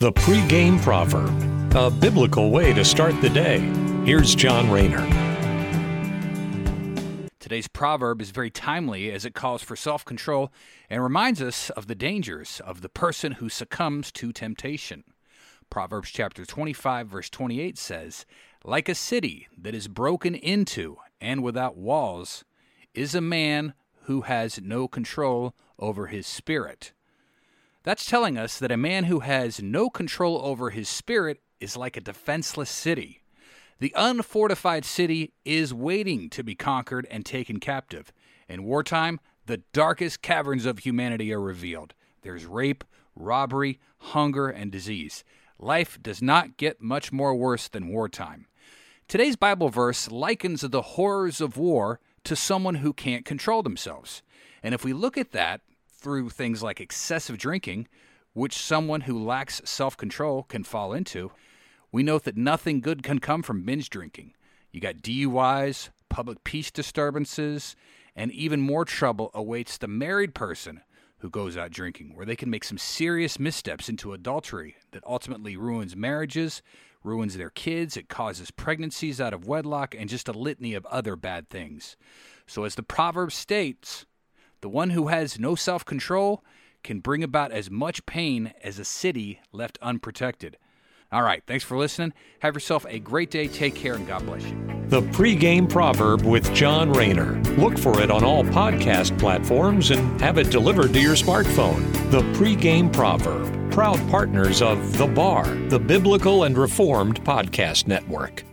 The Pre-Game Proverb, a biblical way to start the day. Here's John Rayner. Today's proverb is very timely as it calls for self-control and reminds us of the dangers of the person who succumbs to temptation. Proverbs chapter 25, verse 28 says, "Like a city that is broken into and without walls is a man who has no control over his spirit." That's telling us that a man who has no control over his spirit is like a defenseless city. The unfortified city is waiting to be conquered and taken captive. In wartime, the darkest caverns of humanity are revealed. There's rape, robbery, hunger, and disease. Life does not get much more worse than wartime. Today's Bible verse likens the horrors of war to someone who can't control themselves. And if we look at that through things like excessive drinking, which someone who lacks self-control can fall into, we note that nothing good can come from binge drinking. You got DUIs, public peace disturbances, and even more trouble awaits the married person who goes out drinking, where they can make some serious missteps into adultery that ultimately ruins marriages, ruins their kids, it causes pregnancies out of wedlock, and just a litany of other bad things. So as the proverb states, the one who has no self-control can bring about as much pain as a city left unprotected. All right, thanks for listening. Have yourself a great day. Take care, and God bless you. The Pre-Game Proverb with John Rayner. Look for it on all podcast platforms and have it delivered to your smartphone. The Pre-Game Proverb, proud partners of The Bar, the Biblical and Reformed Podcast Network.